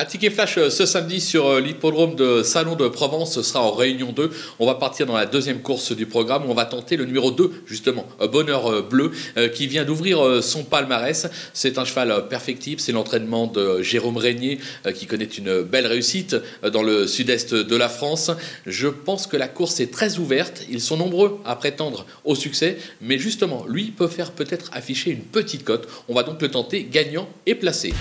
Un ticket flash ce samedi sur l'hippodrome de Salon de Provence, ce sera en réunion 2. On va partir dans la deuxième course du programme où on va tenter le numéro 2, justement, Bonheur Bleu, qui vient d'ouvrir son palmarès. C'est un cheval perfectible, c'est l'entraînement de Jérôme Régnier, qui connaît une belle réussite dans le sud-est de la France. Je pense que la course est très ouverte, ils sont nombreux à prétendre au succès, mais justement, lui peut faire peut-être afficher une petite cote. On va donc le tenter gagnant et placé.